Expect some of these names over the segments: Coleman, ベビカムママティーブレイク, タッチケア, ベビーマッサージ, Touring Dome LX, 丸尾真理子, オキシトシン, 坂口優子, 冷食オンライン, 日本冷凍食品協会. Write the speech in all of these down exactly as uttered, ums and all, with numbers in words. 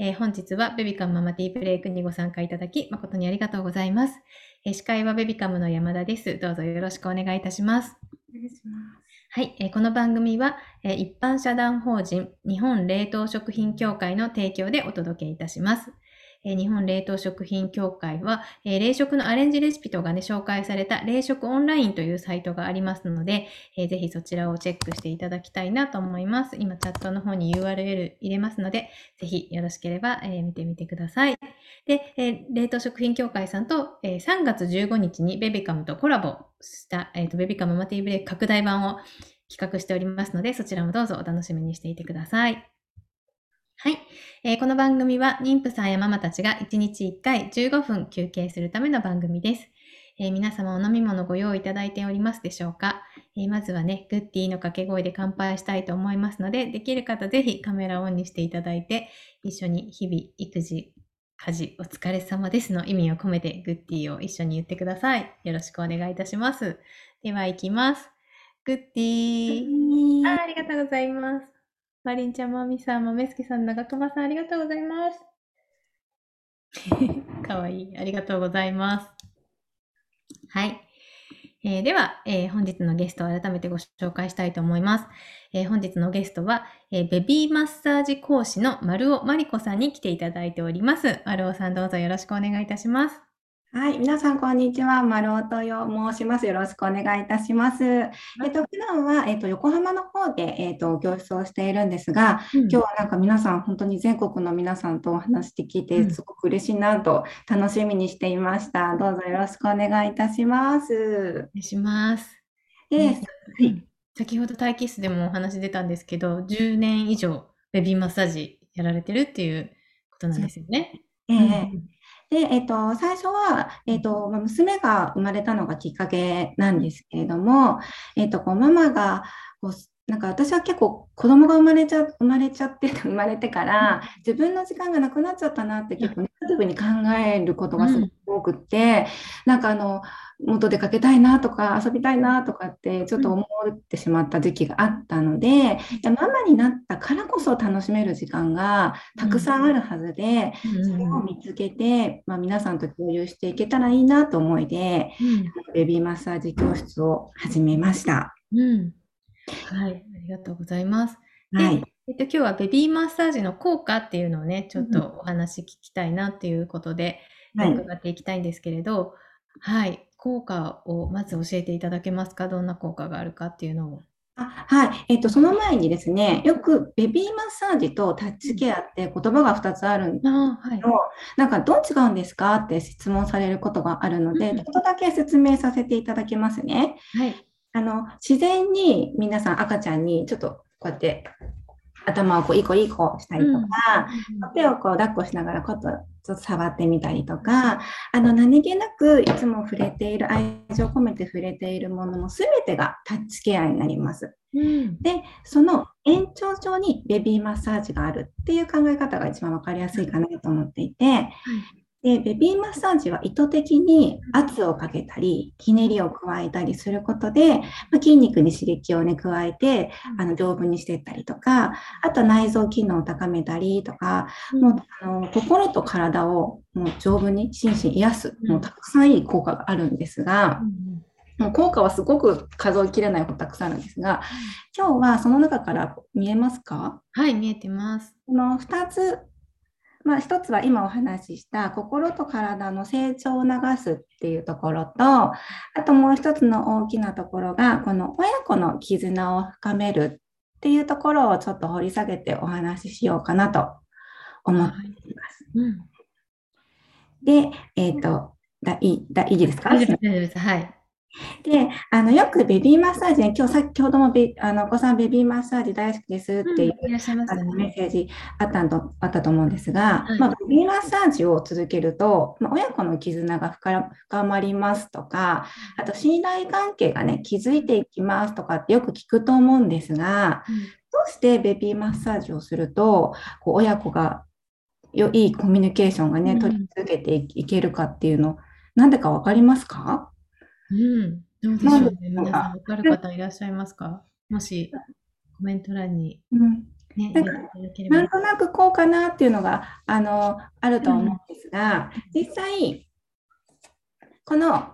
えー、本日はベビカムママティーブレイクにご参加いただき誠にありがとうございます。えー、司会はベビカムの山田です。どうぞよろしくお願いいたします。お願いします。はい、えー、この番組は、えー、一般社団法人日本冷凍食品協会の提供でお届けいたします。えー、日本冷凍食品協会は、えー、冷食のアレンジレシピとかね、紹介された冷食オンラインというサイトがありますので、えー、ぜひそちらをチェックしていただきたいなと思います。今チャットの方に ユーアールエル 入れますので、ぜひよろしければ、えー、見てみてください。で、えー、冷凍食品協会さんと、えー、さんがつじゅうごにちにベビカムとコラボした、えーと、ベビカムママティーブレイク拡大版を企画しておりますので、そちらもどうぞお楽しみにしていてください。はい、えー。この番組は妊婦さんやママたちがいちにちいっかいじゅうごふん休憩するための番組です。えー、皆様お飲み物ご用意いただいておりますでしょうか。えー、まずはね、グッディーの掛け声で乾杯したいと思いますので、できる方ぜひカメラをオンにしていただいて、一緒に日々、育児、家事、お疲れ様ですの意味を込めてグッディーを一緒に言ってください。よろしくお願いいたします。では行きます。グッディー。あー、ありがとうございます。マリンちゃん、マミさん、マメスケさん、長熊さん、ありがとうございます。かわいい。ありがとうございます。はい。えー、では、えー、本日のゲストを改めてご紹介したいと思います。えー、本日のゲストは、えー、ベビーマッサージ講師の丸尾真理子さんに来ていただいております。丸尾さん、どうぞよろしくお願いいたします。はい、皆さんこんにちは、丸尾と申します。よろしくお願いいたします。えっと普段はえっと横浜の方でえっと教室をしているんですが、うん、今日はなんか皆さん本当に全国の皆さんとお話して聞いてすごく嬉しいなと楽しみにしていました。どうぞよろしくお願いいたします。します。で、はい、先ほど待機室でもお話出たんですけど、じゅうねんいじょうベビーマッサージやられてるっていうことなんですよね。ええー。でえっと、最初は、えっと、娘が生まれたのがきっかけなんですけれども、えっと、こうママがこうなんか私は結構子供が生まれちゃ、生まれちゃって生まれてから自分の時間がなくなっちゃったなって結構ネガティブに考えることがすごく多くって、うん、なんかあの元出かけたいなとか遊びたいなとかってちょっと思ってしまった時期があったので、うん、ママになったからこそ楽しめる時間がたくさんあるはずで、うん、それを見つけて、まあ、皆さんと共有していけたらいいなと思いで、うん、ベビーマッサージ教室を始めました。うんはい、ありがとうございます。で、はい、えっと今日はベビーマッサージの効果っていうのをね、ちょっとお話聞きたいなっていうことで、うん、伺っていきたいんですけれど、はい、はい、効果をまず教えていただけますか？どんな効果があるかっていうのを。あはい、えっと、その前にですね、よくベビーマッサージとタッチケアって言葉がふたつあるんですけど、はい、なんかどう違うんですかって質問されることがあるので、ちょっとだけ説明させていただきますね。はい。あの自然に皆さん赤ちゃんにちょっとこうやって頭をこういい子いい子したりとか、うん、手をこう抱っこしながらこうちょっと触ってみたりとか、あの何気なくいつも触れている愛情を込めて触れているものの全てがタッチケアになります、うん、でその延長上にベビーマッサージがあるっていう考え方が一番分かりやすいかなと思っていて、はいでベビーマッサージは意図的に圧をかけたりひねりを加えたりすることで、まあ、筋肉に刺激を、ね、加えてあの丈夫にしていったりとか、あと内臓機能を高めたりとか、うん、もうあの心と体をもう丈夫に心身癒す、もうたくさんいい効果があるんですが、うん、もう効果はすごく数えきれないほどたくさんあるんですが、今日はその中から見えますか？はい、見えてます。このふたつ、まあ、一つは今お話しした心と体の成長を促すっていうところと、あともう一つの大きなところがこの親子の絆を深めるっていうところをちょっと掘り下げてお話ししようかなと思っています。うん、で、えっと、いいですか？大丈夫です。はい。であのよくベビーマッサージね、今日先ほどもベあのお子さんベビーマッサージ大好きですっていう、うんいらっしゃいますね、あのメッセージあったとあったと思うんですが、はいまあ、ベビーマッサージを続けると、まあ、親子の絆が深、深まりますとか、あと信頼関係がね築いていきますとかってよく聞くと思うんですが、うん、どうしてベビーマッサージをするとこう親子がよいいコミュニケーションがね取り続けていけるかっていうの、なんでか分かりますか？うん、どうでしょうね。皆さん分かる方いらっしゃいますか？もしコメント欄に、うんね、なんかなんとなくこうかなっていうのが あの、あると思うんですが、うん、実際この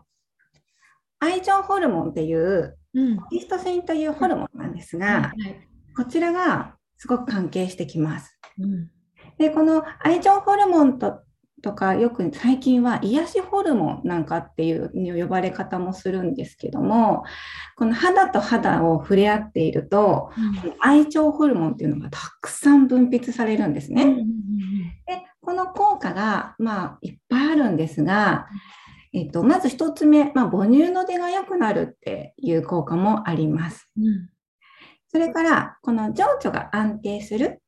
愛情ホルモンっていうオキシトシンというホルモンなんですが、うん、はい、こちらがすごく関係してきます、うん、でこの愛情ホルモンととかよく最近は癒しホルモンなんかっていう呼ばれ方もするんですけども、この肌と肌を触れ合っていると、うん、愛情ホルモンっていうのがたくさん分泌されるんですね、うんうんうん、でこの効果が、まあ、いっぱいあるんですが、えっと、まず一つ目、まあ、母乳の出が良くなるっていう効果もあります、うん、それからこの情緒が安定する、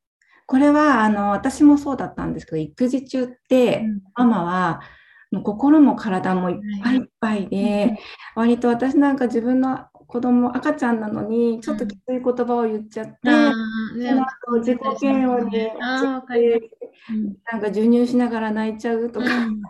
これはあの私もそうだったんですけど、育児中ってママはもう心も体もいっぱいいっぱいで、割と私なんか自分の子供赤ちゃんなのにちょっときつい言葉を言っちゃって、うん、その後自己嫌悪で、なんか授乳しながら泣いちゃうとか、うん、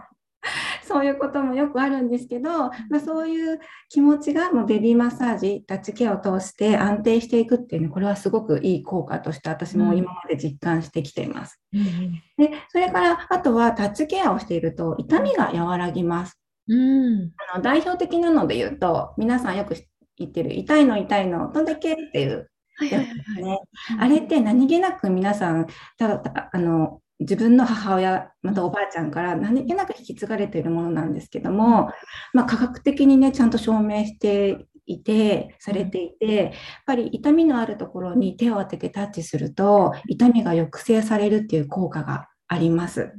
そういうこともよくあるんですけど、まあ、そういう気持ちがもうベビーマッサージ、タッチケアを通して安定していくっていうの、これはすごくいい効果として私も今まで実感してきています、うん、でそれからあとはタッチケアをしていると痛みが和らぎます、うん、あの代表的なので言うと、皆さんよく言ってる痛いの痛いの飛んでけっていうやつですね、はいはいはい、あれって何気なく皆さんただたあの自分の母親またおばあちゃんから何気なく引き継がれているものなんですけども、まあ、科学的にねちゃんと証明していてされていて、やっぱり痛みのあるところに手を当ててタッチすると痛みが抑制されるっていう効果があります。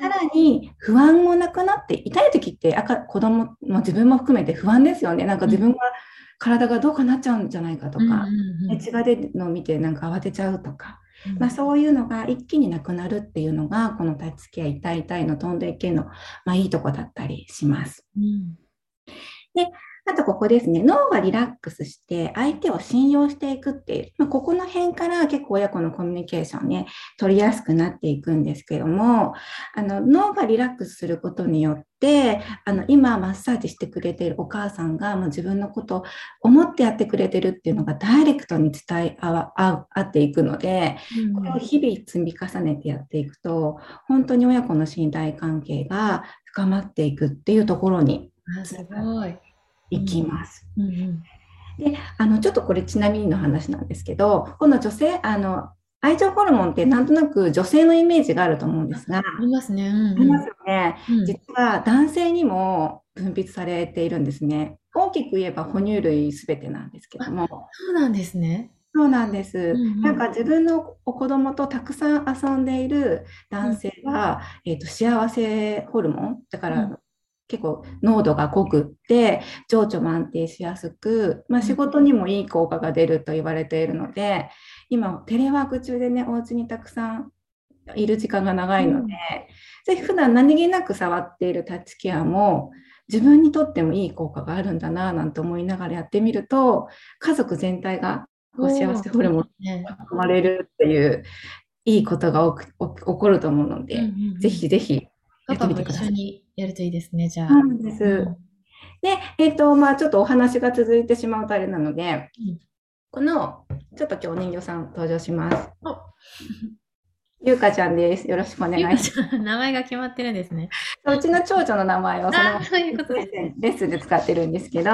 さらに不安もなくなって、痛い時って赤子供も自分も含めて不安ですよね。なんか自分が体がどうかなっちゃうんじゃないかとか、血が出るのを見てなんか慌てちゃうとか、まあ、そういうのが一気になくなるっていうのがこのタッチケア痛い痛いの飛んでいけの、まあ、いいとこだったりします、うん、であとここですね、脳がリラックスして相手を信用していくっていう、まあ、ここの辺から結構親子のコミュニケーションね取りやすくなっていくんですけども、あの脳がリラックスすることによってあの今マッサージしてくれているお母さんがもう自分のことを思ってやってくれてるっていうのがダイレクトに伝え合う、合っていくので、うん、これを日々積み重ねてやっていくと本当に親子の信頼関係が深まっていくっていうところにすごいいきます、うんうんうん、であのちょっとこれちなみにの話なんですけど、この女性あの愛情ホルモンってなんとなく女性のイメージがあると思うんですが、ありますね、うんうん、ありますよね、うん、実は男性にも分泌されているんですね。大きく言えば哺乳類すべてなんですけども、そうなんですね、そうなんです、うんうん、なんか自分のお子供とたくさん遊んでいる男性は、うん、えーと、幸せホルモンだから、うん、結構濃度が濃くって情緒も安定しやすく、まあ、仕事にもいい効果が出ると言われているので、今テレワーク中でねお家にたくさんいる時間が長いので、うん、ぜひ普段何気なく触っているタッチケアも自分にとってもいい効果があるんだななんて思いながらやってみると、家族全体が幸せホルモンに囲まれるっていういいことが起こると思うので、うんうん、ぜひぜひやってみてください。パパも一緒にやるといいですね。じゃあそうです、うん、で、えーとまあ、ちょっとお話が続いてしまうとあれなので、うん、このちょっと今日お人形さん登場します。ゆうかちゃんです。よろしくお願いします。名前が決まってるんですね。うちの長女の名前をそのレッスンで使ってるんですけど、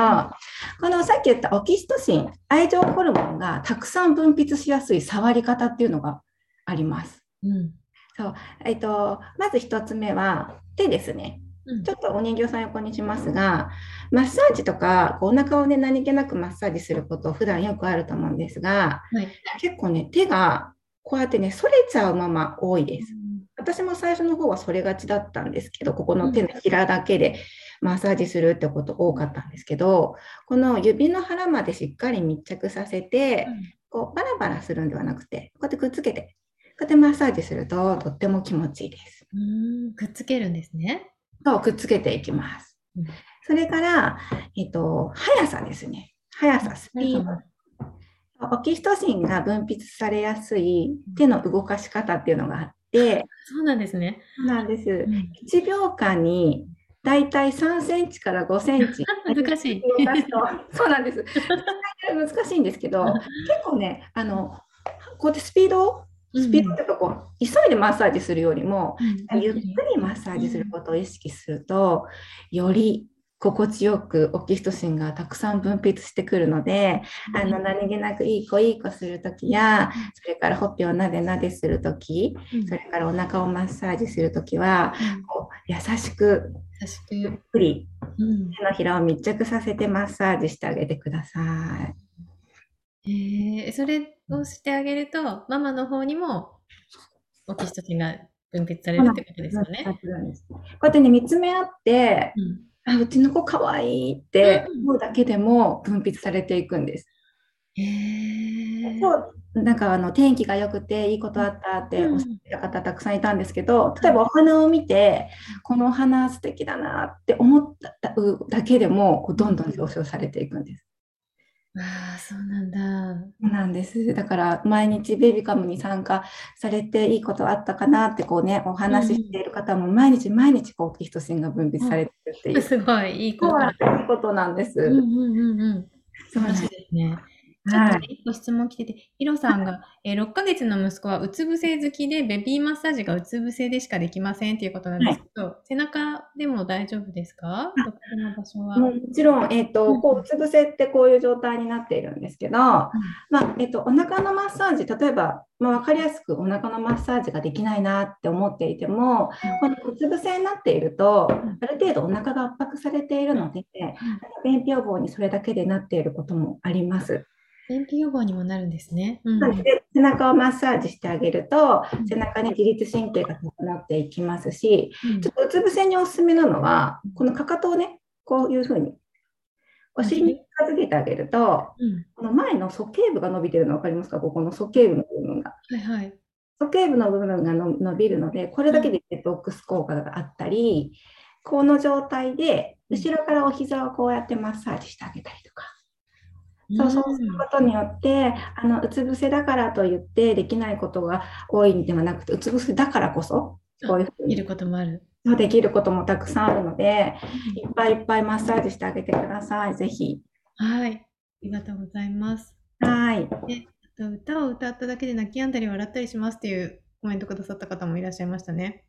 このさっき言ったオキシトシン、愛情ホルモンがたくさん分泌しやすい触り方っていうのがあります。うん、そうえっと、まず一つ目は手ですね、うん、ちょっとお人形さん横にしますが、マッサージとかお腹をね何気なくマッサージすること普段よくあると思うんですが、はい、結構ね手がこうやってね反れちゃうまま多いです、うん、私も最初の方は反れがちだったんですけど、ここの手のひらだけでマッサージするってこと多かったんですけど、この指の腹までしっかり密着させて、うん、こうバラバラするんではなくてこうやってくっつけてでマッサージするととっても気持ちいいです。うーん、くっつけるんですね。そう、くっつけていきます、うん、それから、えっと、速さですね。速さ、スピード、オキシトシンが分泌されやすい手の動かし方っていうのがあって、うん、そうなんですね。そうなんです、うん、いちびょうかんにだいたいさんセンチからごセンチ難しいそうなんです難しいんですけど結構ねあのこでスピードスピードってこう急いでマッサージするよりも、うん、ゆっくりマッサージすることを意識すると、うん、より心地よくオキシトシンがたくさん分泌してくるので、うん、あの何気なくいい子いい子するときや、それからほっぺをなでなでするとき、うん、それからお腹をマッサージするときは、うん、こう優しく優しくゆっくり、うん、手のひらを密着させてマッサージしてあげてください。えー、それをしてあげるとママの方にもオキシトシンが分泌されるってことですよね。こうやってね見つめ合って、うん、あ、うちの子かわいいって思うだけでも分泌されていくんです。へー。そう、なんかあの天気が良くていいことあったっておっしゃってた方たくさんいたんですけど、例えばお花を見てこのお花素敵だなって思っただけでもこうどんどん上昇されていくんです。ああ、そうなんだ。なんです。だから毎日ベビカムに参加されていいことあったかなってこうねお話ししている方も毎日毎日オキシトシンが分泌されてるっていう、うん、すごいいいことなんです。うんうんうん、そうですね。ちょっとご質問来てて、はい、ヒロさんが、えー、ろっかげつの息子はうつ伏せ好きでベビーマッサージがうつ伏せでしかできませんということなんですけど、はい、背中でも大丈夫ですか？どこの場所は？もちろん、えーと、こう、うつ伏せってこういう状態になっているんですけど、うん、まあえーと、お腹のマッサージ、例えば、まあ、分かりやすくお腹のマッサージができないなって思っていても、うん、このうつ伏せになっていると、うん、ある程度お腹が圧迫されているので、うん、便秘予防にそれだけでなっていることもあります。便秘予防にもなるんですね、うん、で背中をマッサージしてあげると、うん、背中に自律神経が整っていきますし、うん、ちょっとうつ伏せにおすすめなのはこのかかとをねこういうふうにお尻に近づけてあげると、うん、この前の鼠径部が伸びてるの分かりますか？ここの鼠径部の部分が、はいはい、鼠径部の部分がの伸びるのでこれだけでデトックス効果があったり、うん、この状態で後ろからお膝をこうやってマッサージしてあげたりとか、そうそうすることによってあのうつ伏せだからといってできないことが多いんではなくて、うつ伏せだからこそこういうふうにできることもある、できることもたくさんあるので、いっぱいいっぱいマッサージしてあげてください。ぜひ。はい、ありがとうございます。はい、であと歌を歌っただけで泣き止んだり笑ったりしますっていうコメントくださった方もいらっしゃいましたね。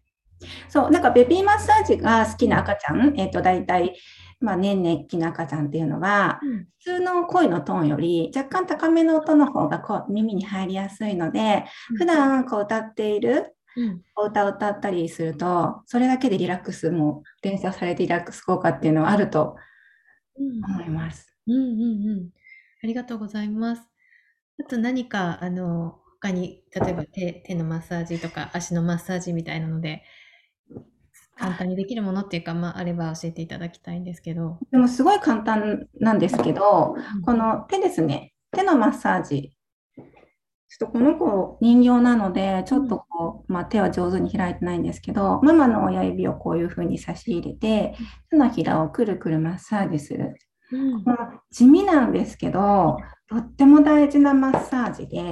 そう、なんかベビーマッサージが好きな赤ちゃん、えーと、だいたい、まあ、年々好きな赤ちゃんっていうのは、うん、普通の声のトーンより若干高めの音の方がこう耳に入りやすいので、うん、普段こう歌っている、うん、お歌を歌ったりするとそれだけでリラックスも連鎖されてリラックス効果っていうのはあると思います、うんうんうんうん、ありがとうございます。あと何かあの他に例えば 手, 手のマッサージとか足のマッサージみたいなので簡単にできるものっていうか、まあ、あれば教えていただきたいんですけど。でもすごい簡単なんですけど、うん、この手ですね、手のマッサージ、ちょっとこの子人形なのでちょっとこう、うん、まあ、手は上手に開いてないんですけど、ママの親指をこういう風に差し入れて手のひらをくるくるマッサージする、うん、まあ、地味なんですけどとっても大事なマッサージで、うんう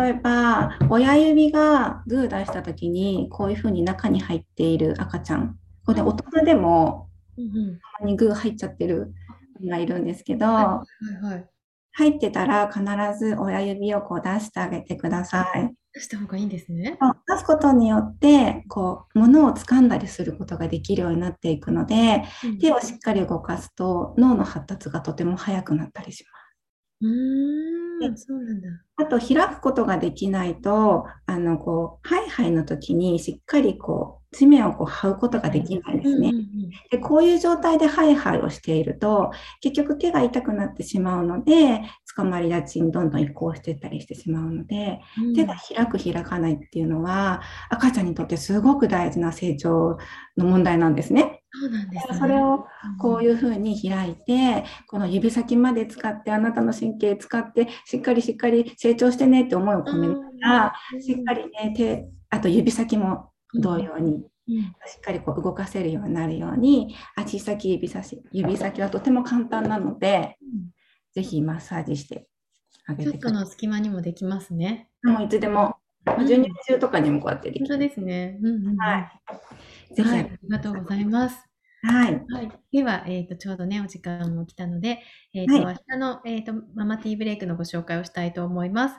ん、例えば親指がグー出した時にこういう風に中に入っている赤ちゃん、これで大人でもたまにグー入っちゃってる子がいるんですけど、はいはいはい、入ってたら必ず親指をこう出してあげてください。出した方がいいんですね。出すことによってこう物を掴んだりすることができるようになっていくので、うん、手をしっかり動かすと脳の発達がとても早くなったりします。うーん、そうなんだ。あと開くことができないとあのこうハイハイの時にしっかりこう地面をこう這うことができないですね、うんうんうん、でこういう状態でハイハイをしていると結局手が痛くなってしまうので捕まり立ちにどんどん移行していったりしてしまうので、うん、手が開く開かないっていうのは赤ちゃんにとってすごく大事な成長の問題なんですね。そうなんですね。それをこういうふうに開いて、この指先まで使ってあなたの神経使ってしっかりしっかり成長してねって思いを込めながらしっかりね手、あと指先も同様にしっかりこう動かせるようになるように、足先指差し指先はとても簡単なので、ぜひマッサージしてあげてください。ちょっとの隙間にもできますね。もういつでも授乳中とかにもこうやってできる。本当ですね、うんうん、はい、ぜひ、はい、ありがとうございます。はいはい、では、えーと、ちょうどねお時間も来たので、えーとはい、明日の、えーと、ママティーブレイクのご紹介をしたいと思います。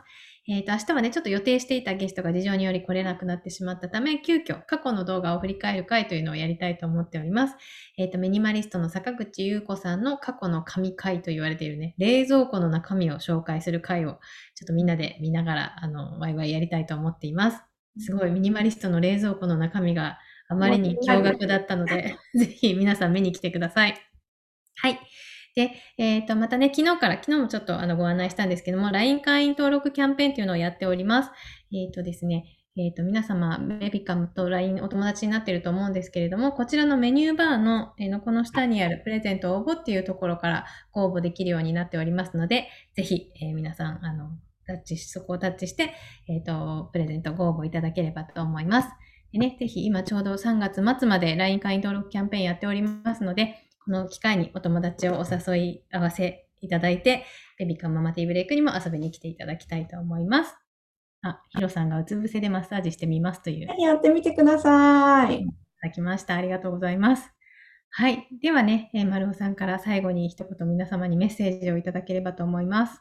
えーと、明日はね、ちょっと予定していたゲストが事情により来れなくなってしまったため、急遽過去の動画を振り返る回というのをやりたいと思っております。えーと、ミニマリストの坂口優子さんの過去の神回と言われているね、冷蔵庫の中身を紹介する回を、ちょっとみんなで見ながら、あの、ワイワイやりたいと思っています。すごい、ミニマリストの冷蔵庫の中身があまりに驚愕だったので、ぜひ皆さん見に来てください。はい。で、えっと、またね、昨日から、昨日もちょっとあのご案内したんですけども、ライン 会員登録キャンペーンというのをやっております。えっとですね、えっと、皆様、ベビカムと ライン お友達になっていると思うんですけれども、こちらのメニューバーの、えー、のこの下にあるプレゼント応募っていうところからご応募できるようになっておりますので、ぜひ、えー、皆さん、あの、タッチ、そこをタッチして、えっと、プレゼントご応募いただければと思います。でね、ぜひ今ちょうどさんがつまつまで ライン 会員登録キャンペーンやっておりますので、この機会にお友達をお誘い合わせいただいて、ベビカムママティーブレイクにも遊びに来ていただきたいと思います。あ、ヒロさんがうつ伏せでマッサージしてみますという。やってみてください。いただきました。ありがとうございます。はい。ではね、えー、丸尾さんから最後に一言皆様にメッセージをいただければと思います。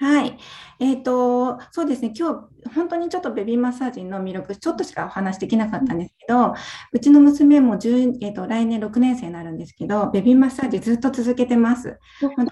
はい。えっと、そうですね。今日、本当にちょっとベビーマッサージの魅力、ちょっとしかお話できなかったんですけど、うちの娘もじゅう、えっと、来年ろくねんせいになるんですけど、ベビーマッサージずっと続けてます。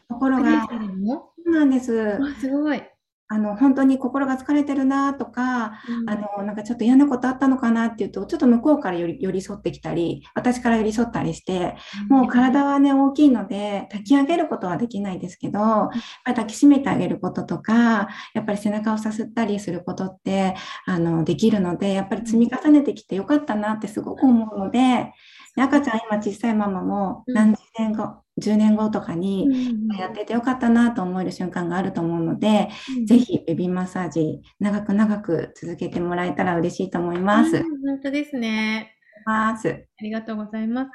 心が、そうなんです。すごい。あの、本当に心が疲れてるなとか、うん、あの、なんかちょっと嫌なことあったのかなっていうと、ちょっと向こうからより寄り添ってきたり、私から寄り添ったりして、もう体はね、大きいので、抱き上げることはできないですけど、やっぱり抱きしめてあげることとか、やっぱり背中をさすったりすることって、あの、できるので、やっぱり積み重ねてきてよかったなってすごく思うので、赤ちゃん今小さいママも何十年後、うんじゅうねんごとかにやっててよかったなと思える瞬間があると思うので、うん、ぜひベビーマッサージ長く長く続けてもらえたら嬉しいと思います。本当ですね。ありがとうございます。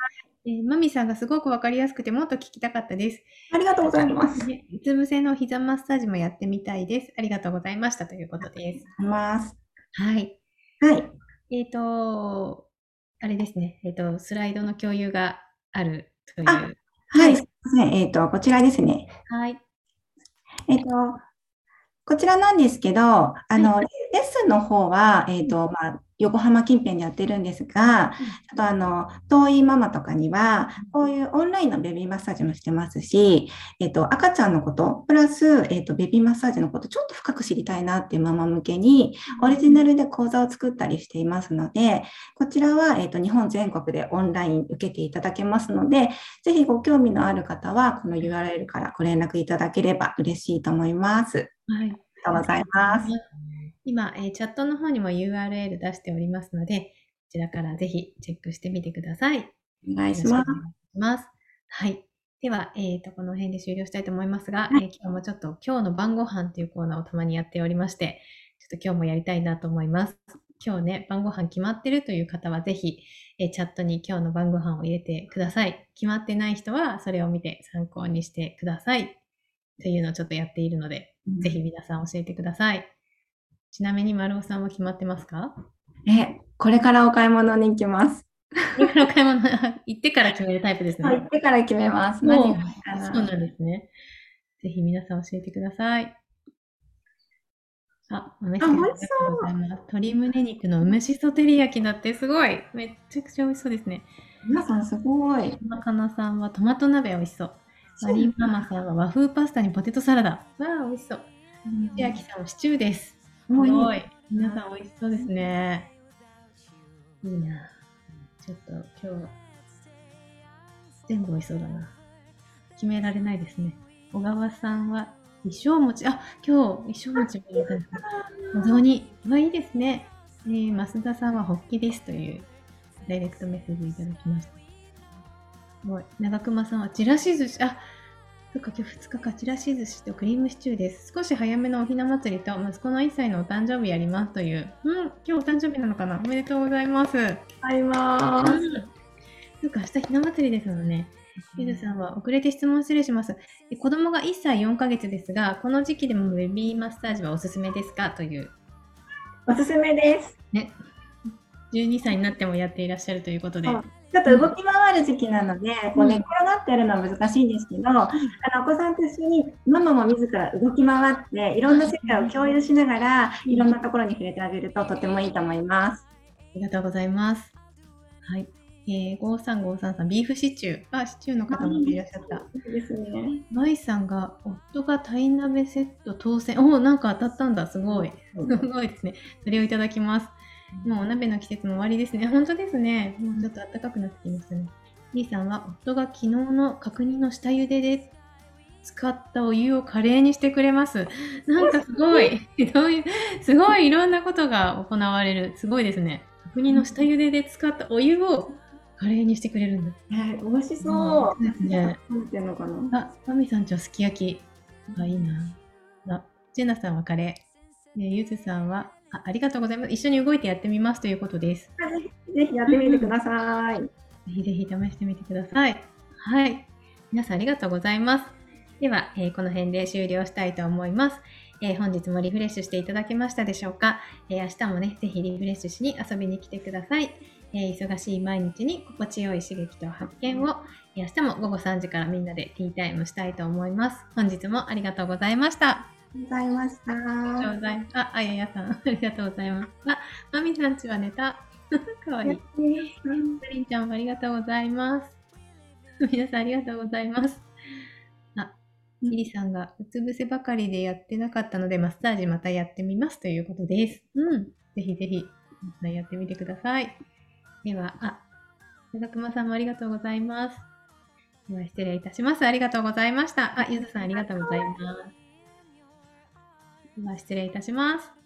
マミさんがすごくわかりやすくてもっと聞きたかったです。ありがとうございます。うつ伏せの膝マッサージもやってみたいです。ありがとうございましたということです。ますはい。はい。えっと、あれですね。えっと、スライドの共有があるという。はい、すみません。えっと、こちらですね。はい。えっと、こちらなんですけど、あの、はい、レッスンの方は、えっと、まあ、横浜近辺でやってるんですが、あとあの、遠いママとかには、こういうオンラインのベビーマッサージもしてますし、えっと、赤ちゃんのこと、プラス、えっと、ベビーマッサージのこと、ちょっと深く知りたいなっていうママ向けに、オリジナルで講座を作ったりしていますので、こちらは、えっと、日本全国でオンライン受けていただけますので、ぜひご興味のある方は、この ユーアールエル からご連絡いただければ嬉しいと思います。はい。ありがとうございます。今、えー、チャットの方にも ユーアールエル 出しておりますので、こちらからぜひチェックしてみてください。お願いします。はい。では、えっと、この辺で終了したいと思いますが、はい、えー、今日もちょっと今日の晩ご飯というコーナーをたまにやっておりまして、ちょっと今日もやりたいなと思います。今日ね、晩ご飯決まってるという方はぜひ、えー、チャットに今日の晩ご飯を入れてください。決まってない人はそれを見て参考にしてください。というのをちょっとやっているので、うん、ぜひ皆さん教えてください。ちなみに丸尾さんは決まってますか？え、これからお買い物に行きます。これからお買い物行ってから決めるタイプですね。行ってから決めます。何がいいかな。そうなんですね。ぜひ皆さん教えてください。あ、おめでとうございます。鶏胸肉の梅しそ照り焼きだってすごい。めっちゃくちゃ美味しそうですね。皆さんすごい。かなさんはトマト鍋美味しそう。マリンママさんは和風パスタにポテトサラダ。わあ、美味しそう。千秋さんはシチューです。すごい。皆さん美味しそうですね。いいな。ちょっと今日、全部美味しそうだな。決められないですね。小川さんは、一生餅、あ、今日、一生餅も入れたんですけど、お雑煮はいいですね。えー、増田さんはホッキですというダイレクトメッセージいただきました。すごい。長熊さんは、ちらし寿司、あ、そっか、今日ふつかか、ちらし寿司とクリームシチューです。少し早めのおひな祭りと息子のいっさいのお誕生日やりますという。うん、今日お誕生日なのかな？おめでとうございます。あります。うん、そっか、明日ひな祭りですもんね。ゆずさんは、遅れて質問失礼します。子供がいっさいよんかげつですが、この時期でもベビーマッサージはおすすめですかという。おすすめです。ね。じゅうにさいになってもやっていらっしゃるということで、ちょっと動き回る時期なので、こう寝転がってやるのは難しいんですけど、あのお子さんと一緒にママも自ら動き回っていろんな世界を共有しながらいろんなところに触れてあげるととてもいいと思います。ありがとうございます。はい、えー、ごーさんごーさんさん、ビーフシチュー、あシチューの方もいらっしゃった。いいですね。マイさんが夫が鯛鍋セット当選、おお、なんか当たったんだ、すごいすごいですね。それをいただきます。もうお鍋の季節も終わりですね。本当ですね。もうちょっと暖かくなってきますね。リーさんは夫が昨日の角煮の下茹でで使ったお湯をカレーにしてくれます。なんかすごい、どういうすごいいろんなことが行われる。すごいですね。角煮の下茹でで使ったお湯をカレーにしてくれるんだ。えー、美味しそう。うん、ですね。なんていうのかな。あ、マミさんちはすき焼き。あ、いいな。あ、ジェナさんはカレー。で、ゆずさんはあ、ありがとうございます。一緒に動いてやってみますということです。ぜひやってみてください。ぜひぜひ試してみてください。はい、皆さんありがとうございます。では、えー、この辺で終了したいと思います、えー、本日もリフレッシュしていただけましたでしょうか。えー、明日もね、ぜひリフレッシュしに遊びに来てください。えー、忙しい毎日に心地よい刺激と発見を、えー、明日も午後さんじからみんなでティータイムしたいと思います。本日もありがとうございました。ございました。あ、あややさん、ありがとうございます。あ、まみさんちは寝た。かわいい。まりんちゃんもありがとうございます。皆さんありがとうございます。あ、きりさんがうつ伏せばかりでやってなかったので、マッサージまたやってみますということです。うん、ぜひぜひ、またやってみてください。では、あ、長熊さんもありがとうございます。では、失礼いたします。ありがとうございました。あ、ゆずさんありがとうございます。失礼いたします。